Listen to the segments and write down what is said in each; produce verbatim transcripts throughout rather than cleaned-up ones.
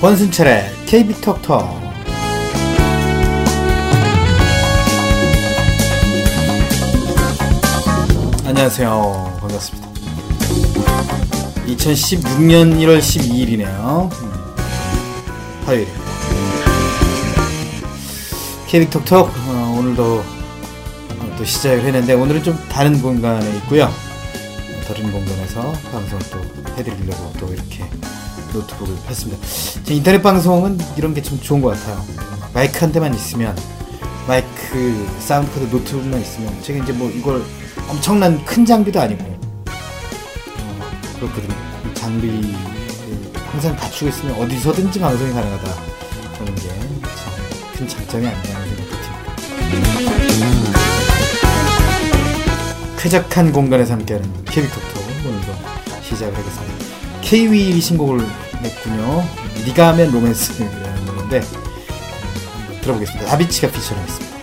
권순철의 케이비 톡톡. 안녕하세요, 반갑습니다. 이천십육년 일월 십이일이네요 화요일입니다. 케이비 톡톡 어, 오늘도 또 시작을 했는데, 오늘은 좀 다른 공간에 있고요. 다른 공간에서 방송을 또 해드리려고 또 이렇게 노트북을 폈습니다. 제 인터넷 방송은 이런 게 좀 좋은 것 같아요. 마이크 한 대만 있으면, 마이크, 사운드카드, 노트북만 있으면, 제가 이제 뭐 이걸 엄청난 큰 장비도 아니고 어, 그렇거든요. 장비를 항상 갖추고 있으면 어디서든지 방송이 가능하다. 그런 게 큰 장점이 아니냐는 생각이 듭니다. 쾌적한 공간에서 함께하는 케이비 톡톡 오늘도 시작을 하겠습니다. 케이 위 신곡을 냈군요. 니가 하면 로맨스라는 노래인데 음, 들어보겠습니다. 다비치가 피처를 했습니다.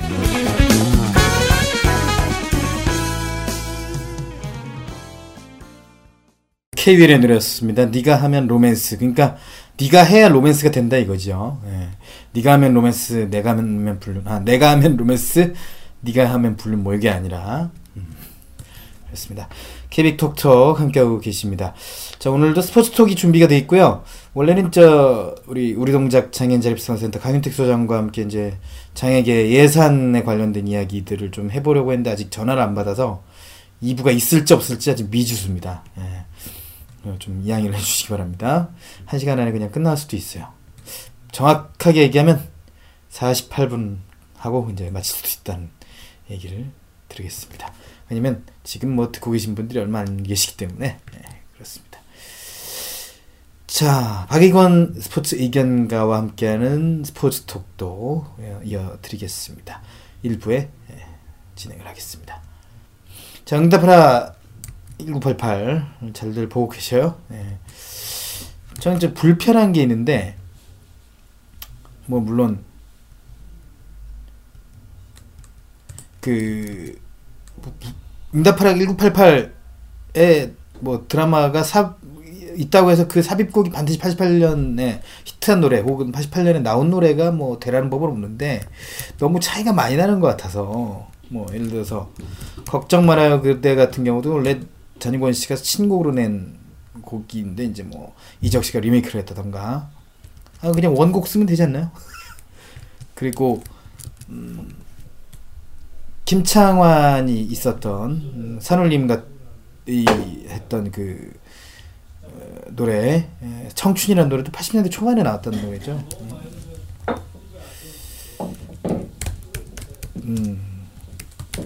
케이 위의 노래였습니다. 니가 하면 로맨스. 그러니까 니가 해야 로맨스가 된다 이거죠. 예. 니가 하면 로맨스, 내가 하면 블루. 아, 내가 하면 로맨스, 니가 하면 블루 뭐 이게 아니라. 그렇습니다. 케이비 톡톡 함께하고 계십니다. 자, 오늘도 스포츠톡이 준비가 돼 있고요. 원래는 저 우리 우리 동작 장애인자립성센터 강윤택 소장과 함께 이제 장애계 예산에 관련된 이야기들을 좀 해보려고 했는데, 아직 전화를 안 받아서 이 부가 있을지 없을지 아직 미지수입니다. 예. 좀 양해를 해주시기 바랍니다. 한 시간 안에 그냥 끝날 수도 있어요. 정확하게 얘기하면 사십팔 분 하고 이제 마칠 수도 있다는 얘기를 드리겠습니다. 왜냐면 지금 뭐 듣고 계신 분들이 얼마 안 계시기 때문에. 네, 그렇습니다. 자, 박의관 스포츠 의견가와 함께하는 스포츠톡도 이어드리겠습니다. 일부에 네, 진행을 하겠습니다. 자, 응답하라 천구백팔십팔 잘들 보고 계셔요? 네. 저는 좀 불편한 게 있는데, 뭐 물론 그 응답하라 천구백팔십팔에 뭐 드라마가 사, 있다고 해서 그 삽입곡이 반드시 팔십팔 년에 히트한 노래 혹은 팔십팔 년에 나온 노래가 뭐 되라는 법은 없는데, 너무 차이가 많이 나는 것 같아서, 뭐 예를 들어서 걱정 말아요 그대 같은 경우도 원래 전인권 씨가 신곡으로 낸 곡인데, 이제 뭐 이적 씨가 리메이크를 했다던가, 아 그냥 원곡 쓰면 되지 않나요? 그리고 음 김창완이 있었던 음, 산울림과 이 했던 그 어, 노래 에, 청춘이라는 노래도 팔십 년대 초반에 나왔던 노래죠. 음,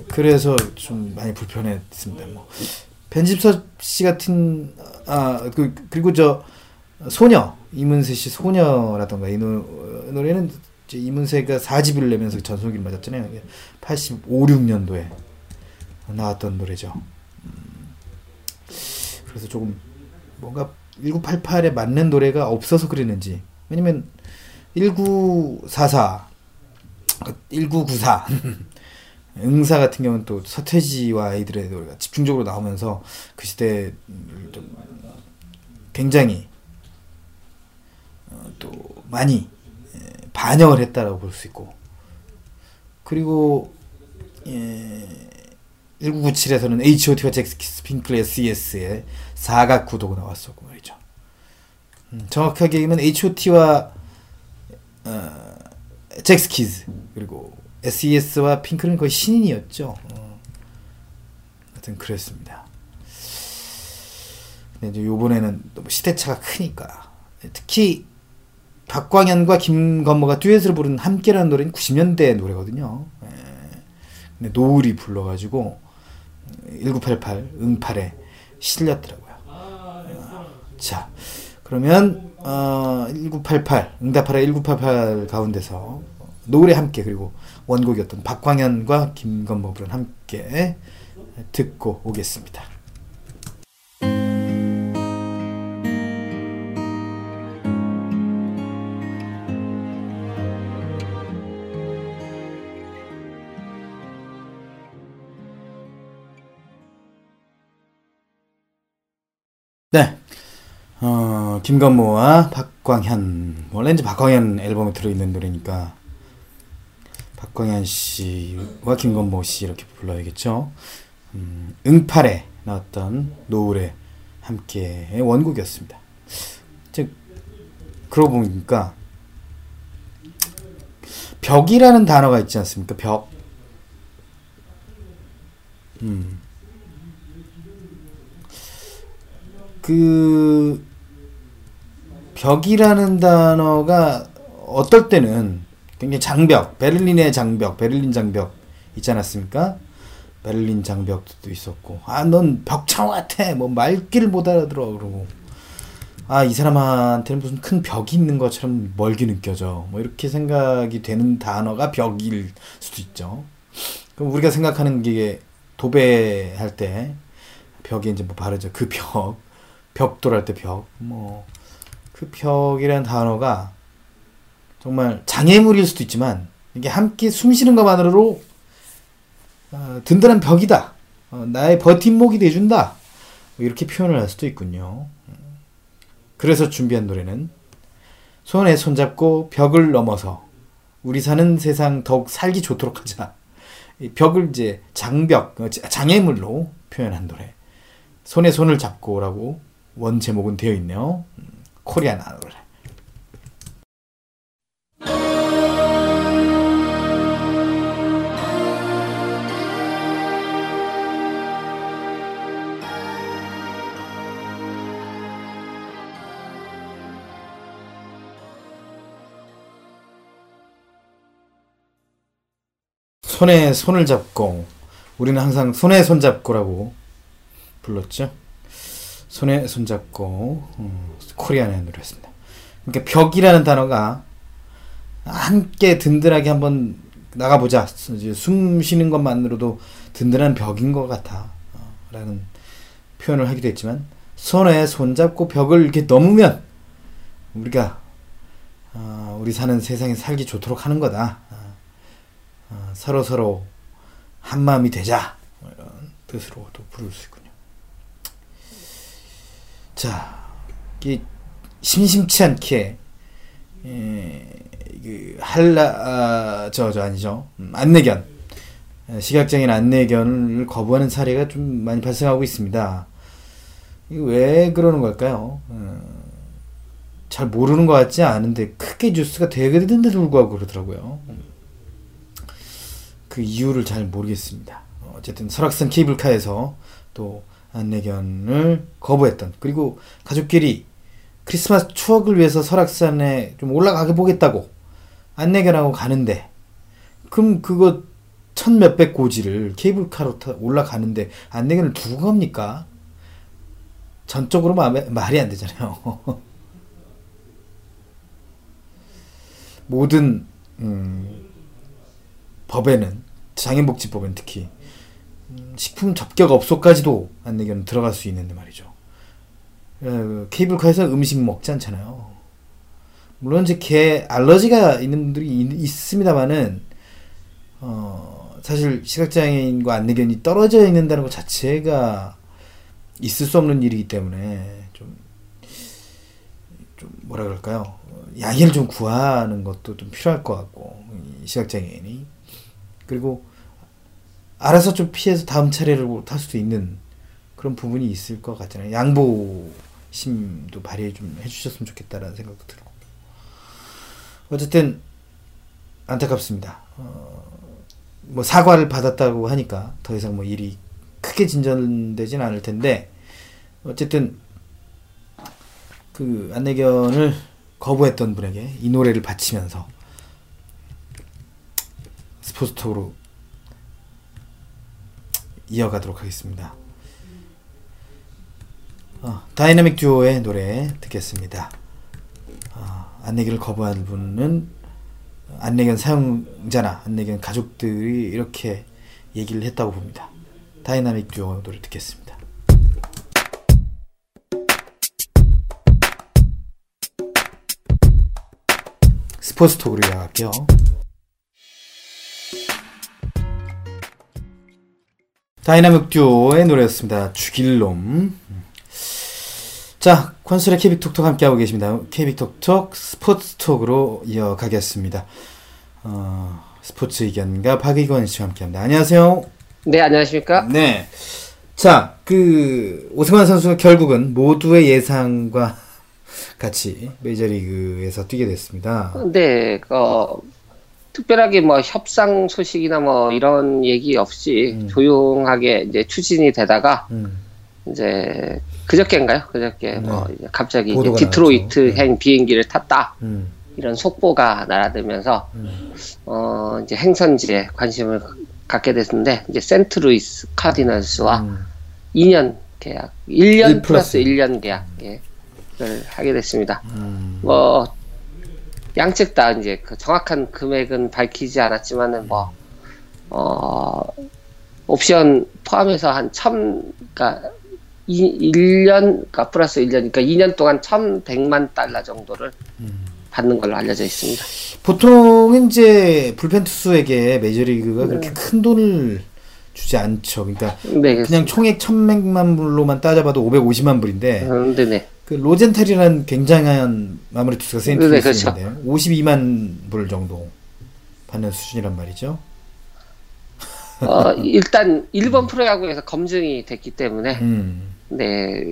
그래서 좀 많이 불편했습니다. 뭐 변집섭 씨 같은 아 그, 그리고 저 소녀 이문세 씨 소녀라던가 이 노, 노래는 이문세가 사 집을 내면서 전성기를 맞았잖아요. 팔십오, 육년도에 나왔던 노래죠. 그래서 조금 뭔가 천구백팔십팔에 맞는 노래가 없어서 그랬는지, 왜냐면 천구백사십사, 천구백구십사 응사 같은 경우는 또 서태지와 아이들의 노래가 집중적으로 나오면서 그 시대에 좀 굉장히 또 많이 반영을 했다라고 볼 수 있고, 그리고 예, 천구백구십칠에서는 에이치 오 티와 잭스키스, 핑클, 에스 이 에스의 사각 구도가 나왔었고 말이죠. 음, 정확하게 얘기하면 에이치 오 티와 어, 잭스키스 그리고 에스 이 에스와 핑클은 거의 신인이었죠. 어, 하여튼 그랬습니다. 근데 이제 요번에는 너무 시대차가 크니까, 특히 박광현과 김건모가 듀엣으로 부른 함께라는 노래는 구십 년대 노래거든요. 예. 근데 노을이 불러가지고 천구백팔십팔 응팔에 실렸더라고요. 아, 자, 그러면 어, 천구백팔십팔 응답하라 천구백팔십팔 가운데서 노을에 함께, 그리고 원곡이었던 박광현과 김건모 부른 함께 듣고 오겠습니다. 네, 어, 김건모와 박 박광현, 원래는 박광현 앨범에 들어있는 노래니까 박광현 씨와 김건모 씨 이렇게 불러야겠죠. 음, 응팔에 나왔던 노을에 함께의 원곡이었습니다. 즉 그러고 보니까 벽이라는 단어가 있지 않습니까? 벽. 음. 그 벽이라는 단어가 어떨 때는 굉장히 장벽, 베를린의 장벽, 베를린 장벽 있지 않았습니까? 베를린 장벽도 있었고, 아, 넌 벽창호 같아, 뭐 말귀를 못 알아들어 그러고, 아, 이 사람한테는 무슨 큰 벽이 있는 것처럼 멀게 느껴져, 뭐 이렇게 생각이 되는 단어가 벽일 수도 있죠. 그럼 우리가 생각하는 게 도배할 때 벽에 이제 뭐 바르죠. 그 벽, 벽돌할 때 벽, 뭐 그 벽이라는 단어가 정말 장애물일 수도 있지만 이게 함께 숨쉬는 것만으로 어, 든든한 벽이다, 어, 나의 버팀목이 돼준다, 뭐 이렇게 표현을 할 수도 있군요. 그래서 준비한 노래는 손에 손잡고 벽을 넘어서 우리 사는 세상 더욱 살기 좋도록 하자. 이 벽을 이제 장벽, 장애물로 표현한 노래, 손에 손을 잡고 라고 원 제목은 되어 있네요. 코리아나 노래. 손에 손을 잡고, 우리는 항상 손에 손잡고라고 불렀죠. 손에 손잡고, 음, 코리아나의 노래였습니다. 그러니까 벽이라는 단어가 함께 든든하게 한번 나가보자, 숨 쉬는 것만으로도 든든한 벽인 것 같아 라는 표현을 하기도 했지만, 손에 손잡고 벽을 이렇게 넘으면 우리가 어, 우리 사는 세상에 살기 좋도록 하는 거다, 서로 서로 한 마음이 되자, 이런 뜻으로도 부를 수 있군요. 자, 이 심심치 않게 에, 그 한라 아, 저, 저 아니죠 음, 안내견, 시각장애인 안내견을 거부하는 사례가 좀 많이 발생하고 있습니다. 이거 왜 그러는 걸까요? 음, 잘 모르는 것 같지 않은데 크게 뉴스가 되는데도 불구하고 그러더라고요. 그 이유를 잘 모르겠습니다. 어쨌든 설악산 케이블카에서 또 안내견을 거부했던, 그리고 가족끼리 크리스마스 추억을 위해서 설악산에 좀 올라가게 보겠다고 안내견하고 가는데, 그럼 그거 천 몇백 고지를 케이블카로 타 올라가는데 안내견을 두고 갑니까? 전적으로 마, 말이 안 되잖아요. 모든 음... 법에는, 장애복지법에는 특히 식품 접객 업소까지도 안내견은 들어갈 수 있는데 말이죠. 케이블카에서 음식 먹지 않잖아요. 물론 이제 개 알러지가 있는 분들이 있습니다만은, 어, 사실 시각장애인과 안내견이 떨어져 있는다는 것 자체가 있을 수 없는 일이기 때문에 좀, 좀 뭐라 그럴까요? 양해를 좀 구하는 것도 좀 필요할 것 같고, 시각장애인이. 그리고 알아서 좀 피해서 다음 차례를 탈 수도 있는 그런 부분이 있을 것 같잖아요. 양보심도 발휘 좀 해주셨으면 좋겠다라는 생각도 들고, 어쨌든 안타깝습니다. 어, 뭐 사과를 받았다고 하니까 더 이상 뭐 일이 크게 진전되진 않을 텐데, 어쨌든 그 안내견을 거부했던 분에게 이 노래를 바치면서 스포츠톡으로 이어가도록 하겠습니다. 어, 다이나믹 듀오의 노래 듣겠습니다. 어, 안내견을 거부하는 분은 안내견 사용자나 안내견 가족들이 이렇게 얘기를 했다고 봅니다. 다이나믹 듀오 노래 듣겠습니다. 스포츠톡으로 이어갈게요. 다이나믹 듀오의 노래였습니다. 죽일 놈. 자, 권술의 케이비 톡톡 함께하고 계십니다. 케이비 톡톡 스포츠 톡으로 이어가겠습니다. 어, 스포츠 의견과 박의관 씨와 함께합니다. 안녕하세요. 네, 안녕하십니까? 네. 자, 그 오승환 선수가 결국은 모두의 예상과 같이 메이저리그에서 뛰게 됐습니다. 네, 어, 특별하게 뭐 협상 소식이나 뭐 이런 얘기 없이 음. 조용하게 이제 추진이 되다가 음. 이제 그저께인가요? 그저께 네. 뭐 이제 갑자기 이제 디트로이트행 네. 비행기를 탔다 음. 이런 속보가 날아들면서 음. 어 이제 행선지에 관심을 갖게 됐는데 이제 샌트루이스 카디널스와 음. 이 년 계약, 일 년 플러스 일 년 계약. 예. 하게 됐습니다. 음. 뭐 양측 다 이제 그 정확한 금액은 밝히지 않았지만은 뭐 어, 옵션 포함해서 한 천, 그러니까 이, 일 년, 그러니까 플러스 일 년, 그러니까 이 년 동안 천백만 달러 정도를 음. 받는 걸로 알려져 있습니다. 보통 이제 불펜 투수에게 메이저리그가 네. 그렇게 큰 돈을 주지 않죠. 그러니까 네, 그냥 총액 천백만 불로만 따져봐도 오백오십만 불인데. 음, 네네. 그 로젠텔이라는 굉장한 마무리 투수가 센 투수인데요. 네, 그렇죠. 오십이만 불 정도 받는 수준이란 말이죠. 어, 일단 일본 프로야구에서 검증이 됐기 때문에 음. 네,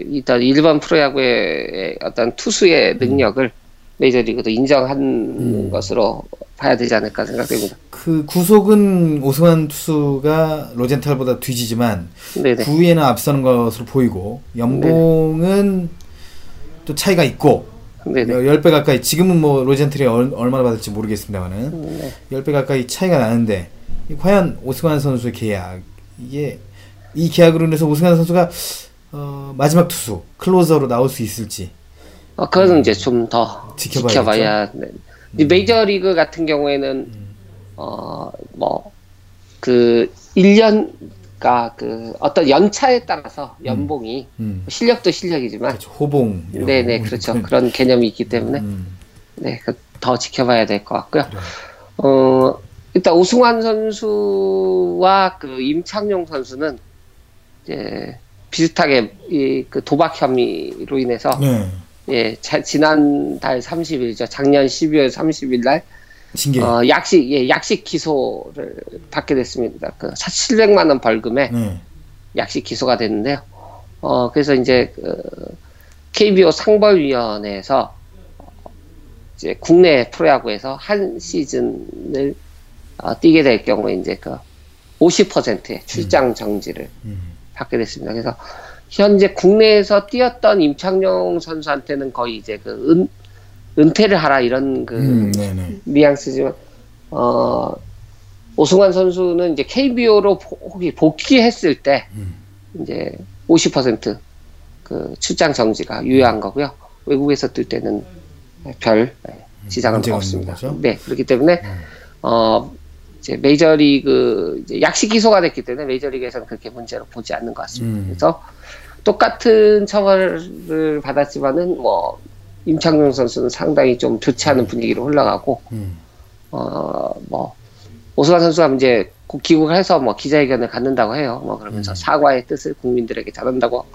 일단 일본 프로야구의 어떤 투수의 능력을 음. 메이저리그도 인정한 음. 것으로 봐야 되지 않을까 생각됩니다. 그 구속은 오승환 투수가 로젠텔보다 뒤지지만 네네. 구위에는 앞서는 것으로 보이고 연봉은 네네. 또 차이가 있고 네네. 십 배 가까이, 지금은 뭐 로젠텔이 얼, 얼마나 받을지 모르겠습니다만은 네. 십 배 가까이 차이가 나는데 과연 오승환 선수의 계약, 이게 이 계약으로 인해서 오승환 선수가 어, 마지막 투수 클로저로 나올 수 있을지 어, 그건 음, 이제 좀 더 지켜봐야 네. 음. 메이저리그 같은 경우에는 음. 어, 뭐 그 일 년 그러니까 그 어떤 연차에 따라서 연봉이 음. 음. 실력도 실력이지만 그렇죠. 호봉 네네 그렇죠 그런, 그런 개념이 있기 때문에 음. 네, 더 지켜봐야 될 것 같고요. 그래. 어 일단 오승환 선수와 그 임창용 선수는 이제 비슷하게 이 그 도박 혐의로 인해서 네. 예 자, 지난달 삼십 일이죠 작년 십이월 삼십일 날 징계. 어, 약식, 예, 약식 기소를 받게 됐습니다. 그, 칠백만 원 벌금에 네. 약식 기소가 됐는데요. 어, 그래서 이제, 그, 케이비오 상벌위원회에서, 이제, 국내 프로야구에서 한 시즌을, 어, 뛰게 될 경우에, 이제, 그, 오십 퍼센트의 출장 정지를 음. 음. 받게 됐습니다. 그래서, 현재 국내에서 뛰었던 임창용 선수한테는 거의 이제, 그, 은, 은퇴를 하라 이런 그 음, 뉘앙스지만 어, 오승환 선수는 이제 케이비오로 혹시 복귀했을 때 음. 이제 오십 퍼센트 그 출장 정지가 유효한 거고요. 외국에서 뛸 때는 별 지장은 음, 없습니다. 네, 그렇기 때문에 음. 어, 이제 메이저리그 이제 약식 기소가 됐기 때문에 메이저리그에서는 그렇게 문제로 보지 않는 것 같습니다. 음. 그래서 똑같은 처벌을 받았지만은 뭐. 임창용 선수는 상당히 좀 좋지 않은 분위기로 흘러가고, 음. 어, 뭐, 오승환 선수가 이제 곧 귀국을 해서 뭐 기자회견을 갖는다고 해요. 뭐 그러면서 음. 사과의 뜻을 국민들에게 전한다고,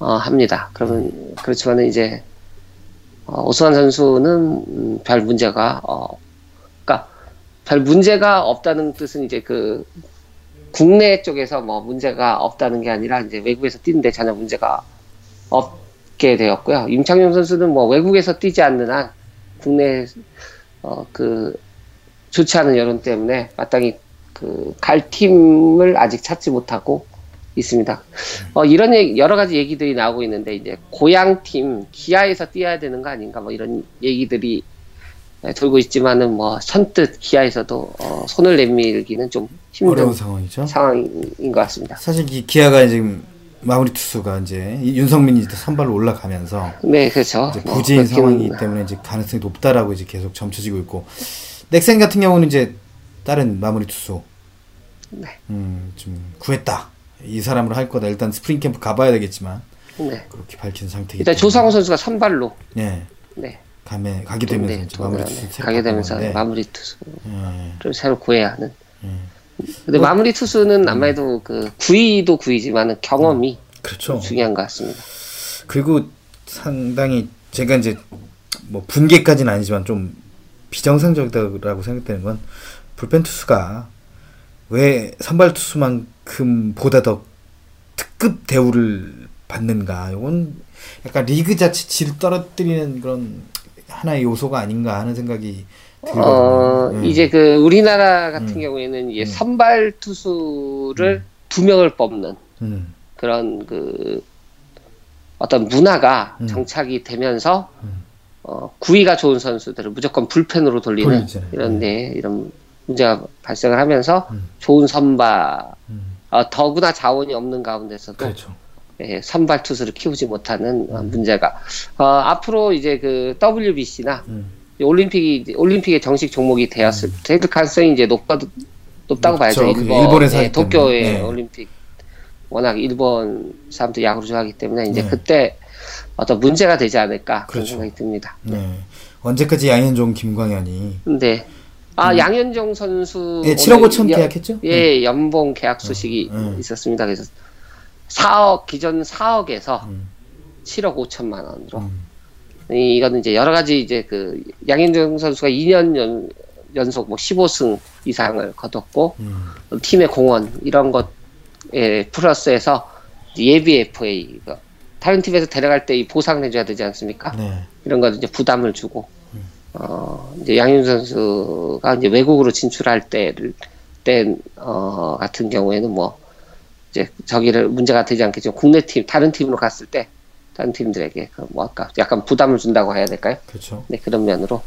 어, 합니다. 그러면, 그렇지만은 이제, 어, 오승환 선수는 음, 별 문제가, 어, 그니까, 별 문제가 없다는 뜻은 이제 그, 국내 쪽에서 뭐 문제가 없다는 게 아니라 이제 외국에서 뛰는데 전혀 문제가 없, 게 되었고요. 임창용 선수는 뭐 외국에서 뛰지 않는 한 국내 어 그 좋지 않은 여론 때문에 마땅히 그 갈 팀을 아직 찾지 못하고 있습니다. 어 이런 얘기, 여러 가지 얘기들이 나오고 있는데 이제 고향 팀 기아에서 뛰어야 되는 거 아닌가 뭐 이런 얘기들이 돌고 있지만은 뭐 선뜻 기아에서도 어 손을 내밀기는 좀 힘든 어려운 상황이죠. 상황인 것 같습니다. 사실 이 기아가 지금 마무리 투수가 이제 윤성민이 이제 선발로 올라가면서 네 그렇죠 부진 어, 상황이기 때문에 이제 가능성이 높다라고 이제 계속 점쳐지고 있고 넥센 같은 경우는 이제 다른 마무리 투수 네. 음, 좀 구했다 이 사람으로 할 거다 일단 스프링 캠프 가봐야 되겠지만 네. 그렇게 밝힌 상태이기 일단 때문에. 조상우 선수가 선발로 네, 네. 가면 가게 되면서 네, 마무리 투수 네. 가게 되면서 마무리 투수를 네. 새로 구해야 하는. 네. 근데 어, 마무리 투수는 아무래도 그 구위도 구위지만 경험이 그렇죠. 중요한 것 같습니다. 그리고 상당히 제가 이제 뭐 분개까지는 아니지만 좀 비정상적이라고 생각되는 건 불펜 투수가 왜 선발 투수만큼 보다 더 특급 대우를 받는가, 이건 약간 리그 자체 질 떨어뜨리는 그런 하나의 요소가 아닌가 하는 생각이 들거든요. 어, 음. 이제 그 우리나라 같은 음. 경우에는 이제 선발 투수를 음. 두 명을 뽑는 음. 그런 그 어떤 문화가 음. 정착이 되면서 음. 어, 구위가 좋은 선수들을 무조건 불펜으로 돌리는 돌리죠. 이런데 네. 이런 문제가 발생을 하면서 음. 좋은 선발 음. 어, 더구나 자원이 없는 가운데서도 그렇죠. 예, 선발 투수를 키우지 못하는 음. 문제가 어, 앞으로 이제 그 더블유비씨나 음. 올림픽이 올림픽의 정식 종목이 되었을 음. 때 그 가능성이 이제 높아 높다고 그렇죠. 봐야죠. 일본, 일본에서 예, 도쿄의 네. 올림픽 워낙 일본 사람들 야구를 좋아하기 때문에 이제 네. 그때 어떤 문제가 되지 않을까 그렇죠. 그런 생각이 듭니다. 네. 언제까지 양현종, 김광현이? 네. 아 음. 양현종 선수 예, 칠억 오천 계약했죠? 예, 연봉 계약 소식이 어, 음. 있었습니다. 그래서 사억 기존 사억에서 음. 칠억 오천만 원으로 음. 이, 이거는 이제 여러 가지 이제 그 양현종 선수가 이 년 연, 연속 뭐 십오 승 이상을 거뒀고 음. 팀의 공헌 이런 것에 플러스해서 예비 에프에이 다른 팀에서 데려갈 때 이 보상을 해줘야 되지 않습니까? 네. 이런 것 이제 부담을 주고 음. 어 이제 양현종 선수가 이제 외국으로 진출할 때를 때 어, 같은 경우에는 뭐 이제 저기를 문제가 되지 않겠지만 국내 팀 다른 팀으로 갔을 때 다른 팀들에게 뭐 아까 약간 부담을 준다고 해야 될까요? 그렇죠. 네 그런 면으로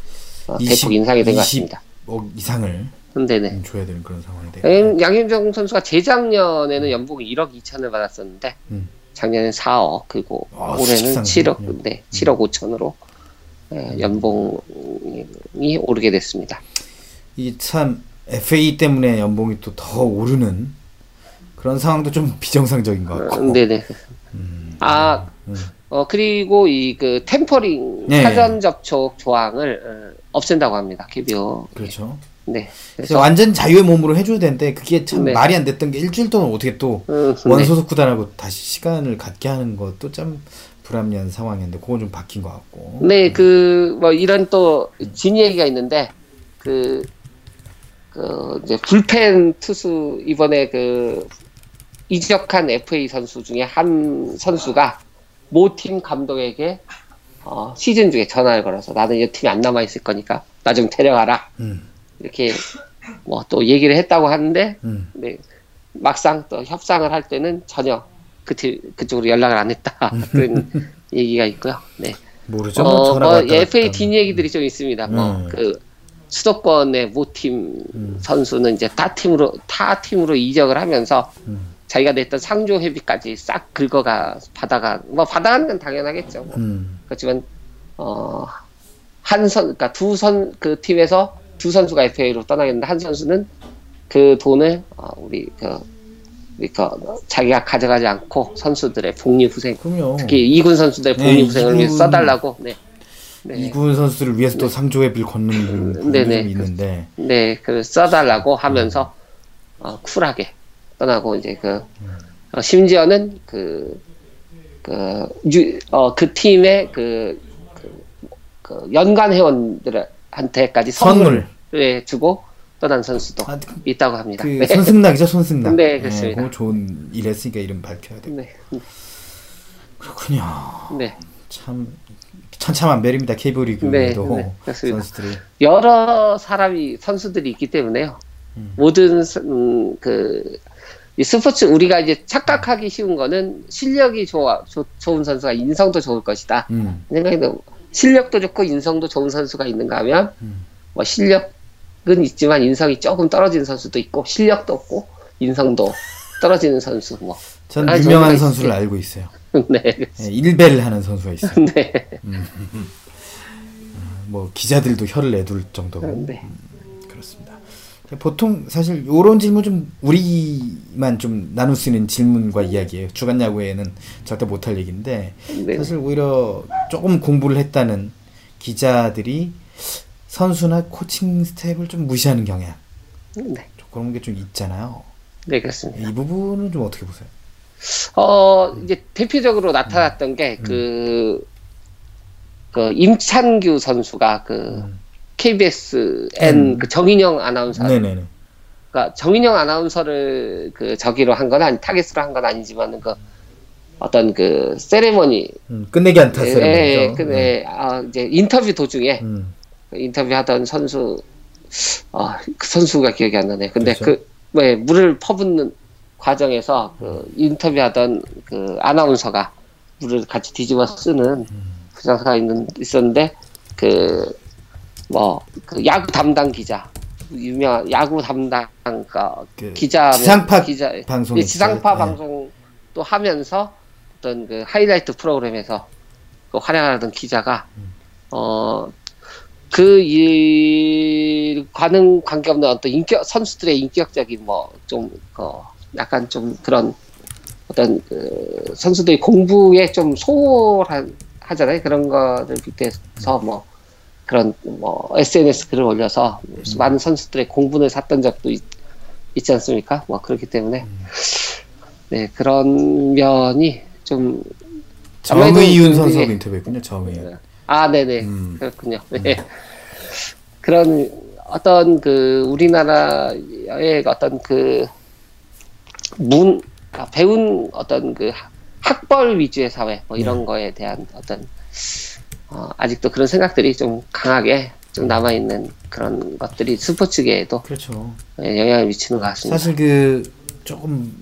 어, 대폭 인상이 된 것 같습니다. 이십억 이상을 네네. 줘야 되는 그런 상황이 돼요. 양현종 선수가 재작년에는 연봉이 일억 이천을 받았었는데 음. 작년엔 사억 그리고 아, 올해는 칠억 네, 칠억 오천으로 음. 연봉이 오르게 됐습니다. 이 참 에프에이 때문에 연봉이 또 더 오르는 그런 상황도 좀 비정상적인 것 같고. 음, 네네. 음, 아 음. 어, 그리고 이 그 템퍼링 네. 사전 접촉 조항을 어, 없앤다고 합니다. 케이비오. 그렇죠. 네. 그래서, 그래서 완전 자유의 몸으로 해줘야 되는데 그게 참 네. 말이 안 됐던 게 일주일 동안 어떻게 또 음, 원소속 구단하고 네. 다시 시간을 갖게 하는 것도 참 불합리한 상황이었는데 그건 좀 바뀐 것 같고. 네, 그 뭐 이런 또 진 얘기가 있는데 그, 그 이제 불펜 투수 이번에 그 이적한 에프에이 선수 중에 한 선수가 모 팀 감독에게 어, 시즌 중에 전화를 걸어서 나는 이 팀이 안 남아 있을 거니까 나 좀 데려가라. 음. 이렇게 뭐 또 얘기를 했다고 하는데 음. 네, 막상 또 협상을 할 때는 전혀 그 팀, 그쪽으로 연락을 안 했다 그런 얘기가 있고요. 네. 모르죠. 어, 뭐, 뭐 에프에이 뒷 얘기들이 좀 있습니다. 음. 뭐 그 수도권의 모팀 음. 선수는 이제 타 팀으로 타 팀으로 이적을 하면서 음. 자기가 냈던 상조 회비까지 싹 긁어가 받아가 뭐 받아가는 건 당연하겠죠. 뭐. 음. 그렇지만 어, 한 선 그러니까 두 선 그 팀에서 두 선수가 에프에이로 떠나겠는데 한 선수는 그 돈을 어, 우리 그 우리 그 자기가 가져가지 않고 선수들의 복리후생 특히 이군 선수들의 복리후생을 네, 위해서 써달라고 네. 네. 이군 선수를 위해서 네. 또 삼조회비를 걷는 분들이 네, 네. 있는데 네, 그 써달라고 하면서 어, 쿨하게 떠나고 이제 그 어, 심지어는 그 그 유 어 그 팀의 그, 그, 그 연간 회원들을 한테까지 선물을 선물. 주고 떠난 선수도 아, 그, 있다고 합니다. 그 네. 손승락이죠, 손승락. 네, 그렇습니다. 네, 좋은 일 했으니까 이름 밝혀야 돼요. 네. 그렇군요. 네. 참 천차만별입니다. 케이비오 리그도 네, 네, 선수들이 여러 사람이 선수들이 있기 때문에요. 음. 모든 음, 그 이 스포츠 우리가 이제 착각하기 쉬운 거는 실력이 좋아 조, 좋은 선수가 인성도 좋을 것이다. 음. 생각에는. 실력도 좋고 인성도 좋은 선수가 있는가 하면 음. 뭐 실력은 있지만 인성이 조금 떨어지는 선수도 있고 실력도 없고 인성도 떨어지는 선수 뭐. 전 유명한 선수를 있어요. 알고 있어요. 네. 네, 일배를 하는 선수가 있어요. 네. 음, 음. 뭐 기자들도 혀를 내둘 정도로. 네. 음, 그렇습니다. 보통 사실 이런 질문 좀 우리만 좀 나눌 수 있는 질문과 이야기예요. 주간 야구에는 절대 못할 얘기인데 네. 사실 오히려 조금 공부를 했다는 기자들이 선수나 코칭 스텝을 좀 무시하는 경향 네. 그런 게 좀 있잖아요. 네 그렇습니다. 이 부분은 좀 어떻게 보세요? 어 이제 대표적으로 나타났던 음. 게 그 그 임찬규 선수가 그 음. 케이비에스엔 음. 그 정인영 아나운서. 네네네. 그러니까 정인영 아나운서를 그 저기로 한 건 아니, 타겟으로 한 건 아니지만 그 어떤 그 세레머니 음, 끝내기 안타 세레머니죠. 예, 예, 예. 아, 이제 인터뷰 도중에 음. 인터뷰 하던 선수, 아, 그 선수가 기억이 안 나네. 근데 그렇죠? 그 왜, 물을 퍼붓는 과정에서 그 인터뷰하던 그 아나운서가 물을 같이 뒤집어 쓰는 그 장사가 있는, 있었는데 그 뭐 그 야구 담당 기자, 유명한 야구 담당 그러니까 그 기자, 지상파 기자, 방송, 예, 지상파 방송 또 하면서 어떤 그 하이라이트 프로그램에서 그 활약하던 기자가 음. 어. 그 일과는 관계없는 어떤 인격, 선수들의 인격적인 뭐 좀 어 약간 좀 그런 어떤 그 선수들이 공부에 좀 소홀한 하잖아요. 그런 거를 빗대서 뭐 그런 뭐 에스엔에스 글을 올려서 음. 많은 선수들의 공분을 샀던 적도 있, 있지 않습니까? 뭐 그렇기 때문에 음. 네 그런 면이 좀 정의윤 선수 인터뷰했군요. 정의윤. 아, 네네. 음. 그렇군요. 네. 음. 그런 어떤 그 우리나라의 어떤 그 문, 배운 어떤 그 학벌 위주의 사회, 뭐 이런 네. 거에 대한 어떤, 어, 아직도 그런 생각들이 좀 강하게 좀 남아있는 그런 것들이 스포츠계에도 그렇죠. 영향을 미치는 것 같습니다. 사실 그 조금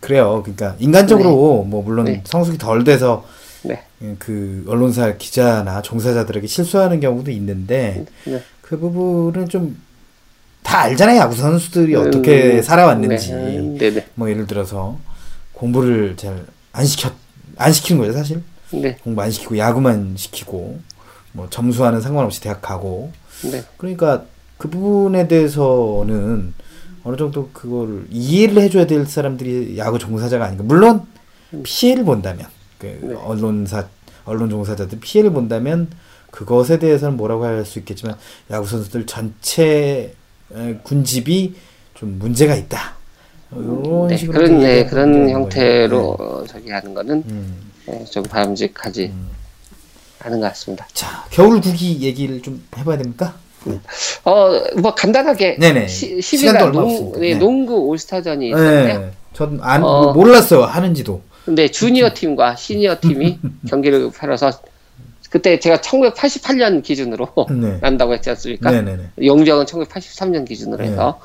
그래요. 그러니까 인간적으로 네. 뭐 물론 네. 성숙이 덜 돼서 네. 그 언론사 기자나 종사자들에게 실수하는 경우도 있는데 네. 그 부분은 좀 다 알잖아요. 야구 선수들이 음, 어떻게 살아왔는지 네. 네. 뭐 예를 들어서 공부를 잘 안 시켰 안 시키는 거죠 사실 네. 공부 안 시키고 야구만 시키고 뭐 점수와는 상관없이 대학 가고 네. 그러니까 그 부분에 대해서는 어느 정도 그걸 이해를 해줘야 될 사람들이 야구 종사자가 아닌가. 물론 피해를 본다면. 그 네. 언론사, 언론 종사자들 피해를 본다면 그것에 대해서는 뭐라고 할 수 있겠지만 야구 선수들 전체 군집이 좀 문제가 있다. 이런 네, 식으로 그런, 네, 그런 형태로 네. 저기 하는 거는 음. 네, 좀 바람직하지 음. 않은 것 같습니다. 자, 겨울구기 얘기를 좀 해봐야 됩니까? 네. 어, 뭐 간단하게 네네. 시, 시간도 얼마 없습니다. 네, 농구 올스타전이 있었는데요. 네. 전 안, 어. 몰랐어요 하는지도. 근데 주니어 팀과 시니어 팀이 경기를 펼쳐서 그때 제가 천구백팔십팔 년 기준으로 네. 난다고 했지 않습니까? 네네네. 용병은 천구백팔십삼 년 기준으로 네. 해서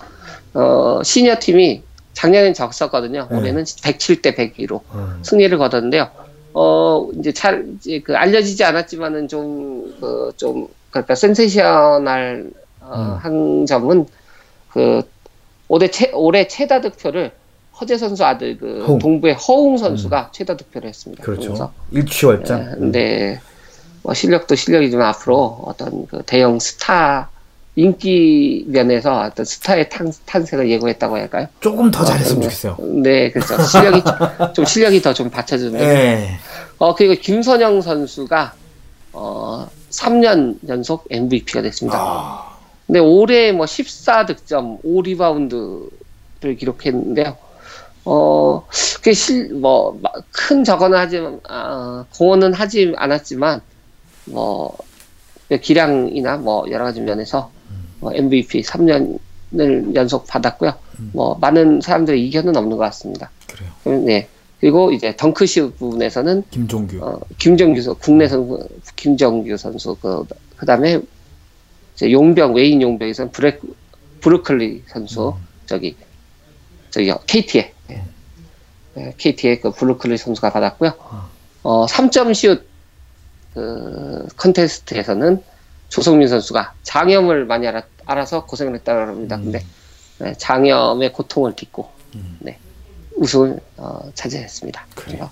어, 시니어 팀이 작년엔 적었거든요. 네. 올해는 백칠 대 백이로 음. 승리를 거뒀는데요. 어 이제 잘 이제 그 알려지지 않았지만은 좀 그 좀 그러니까 센세이셔널한 어, 음. 점은 그 올해 최 올해 최다 득표를 허재 선수 아들 그 허웅. 동부의 허웅 선수가 음. 최다 득표를 했습니다. 그렇죠. 일취월장. 네, 네. 뭐 실력도 실력이지만 앞으로 어떤 그 대형 스타 인기 면에서 어떤 스타의 탄, 탄생을 예고했다고 할까요? 조금 더 잘했으면 어, 좋겠어요. 네, 그렇죠. 실력이 좀 실력이 더 좀 받쳐주는. 네. 어 그리고 김선영 선수가 어 삼 년 연속 엠브이피가 됐습니다. 아. 근데 올해 뭐 십사 득점, 오 리바운드를 기록했는데요. 어, 그 실, 뭐, 큰 저거는 하지, 아, 공헌은 하지 않았지만, 뭐, 기량이나 뭐, 여러 가지 면에서, 뭐 엠브이피 삼 년을 연속 받았고요. 음. 뭐, 많은 사람들의 이견은 없는 것 같습니다. 그래요. 네. 그리고 이제 덩크슛 부분에서는, 김종규. 어, 김종규 선수, 국내선 김종규 선수, 그, 그 다음에, 이제 용병, 외인 용병에서는 브레, 브루클리 선수, 음. 저기, 저기, 케이티에. 케이티의 그 브루클리 선수가 받았고요. 어, 삼 점 슛 그 컨테스트에서는 조성민 선수가 장염을 많이 알아, 알아서 고생을 했다고 합니다. 음. 근데 네, 장염의 고통을 딛고 음. 네, 우승을 어, 차지했습니다. 그래요.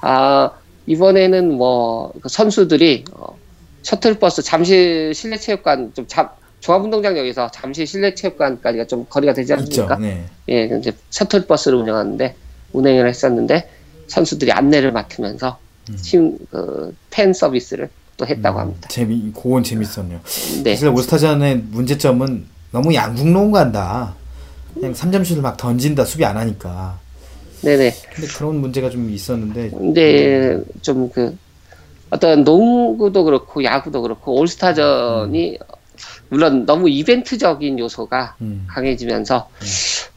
아, 이번에는 뭐 그 선수들이 어, 셔틀버스 잠실 실내체육관 좀 잡 종합운동장역에서 잠실 실내체육관까지가 좀 거리가 되지 않습니까? 그렇죠. 네. 예, 이제 셔틀버스를 운영하는데. 운행을 했었는데 선수들이 안내를 맡으면서 음. 팀, 그, 팬 서비스를 또 했다고 합니다. 음, 재미, 그건 재밌었네요. 네. 사실 올스타전의 문제점은 너무 양궁농구 한다. 그냥 삼 점슛을 막 던진다. 수비 안 하니까. 네네. 근데 그런 문제가 좀 있었는데. 네, 좀 그, 어떤 농구도 그렇고 야구도 그렇고 올스타전이 음. 물론 너무 이벤트적인 요소가 음. 강해지면서 음.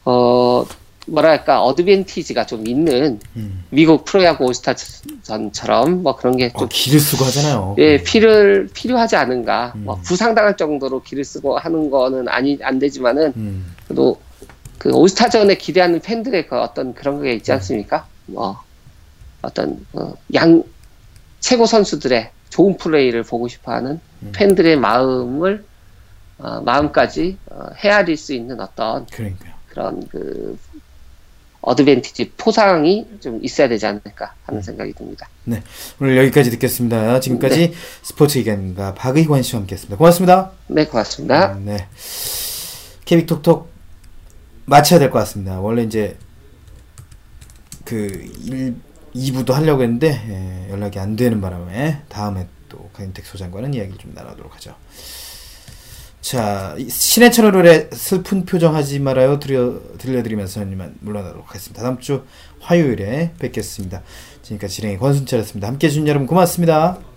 어 뭐랄까 어드밴티지가 좀 있는 음. 미국 프로야구 올스타전처럼 뭐 그런 게 좀 어, 기를 쓰고 하잖아요. 예, 필요를 필요하지 않은가. 음. 뭐 부상당할 정도로 기를 쓰고 하는 거는 아니 안 되지만은 음. 그래도 그 올스타전에 기대하는 팬들의 그 어떤 그런 게 있지 않습니까? 뭐 어떤 어, 양 최고 선수들의 좋은 플레이를 보고 싶어하는 음. 팬들의 마음을 어, 마음까지 어, 헤아릴 수 있는 어떤 그러니까요. 그런 그 어드밴티지 포상이 좀 있어야 되지 않을까 하는 생각이 듭니다. 네, 오늘 여기까지 듣겠습니다. 지금까지 네. 스포츠 기자입니다. 박의관 씨와 함께했습니다. 고맙습니다. 네, 고맙습니다. 음, 네, 케이비 톡톡 마쳐야 될 것 같습니다. 원래 이제 그 일, 이 부도 하려고 했는데 예, 연락이 안 되는 바람에 다음에 또 강윤택 소장과는 이야기를 좀 나눠보도록 하죠. 자, 신의 천월의 슬픈 표정하지 말아요 들려, 들려드리면서 저는 물러나도록 하겠습니다. 다음 주 화요일에 뵙겠습니다. 지금까지 진행의 권순철이었습니다. 함께해 주신 여러분 고맙습니다.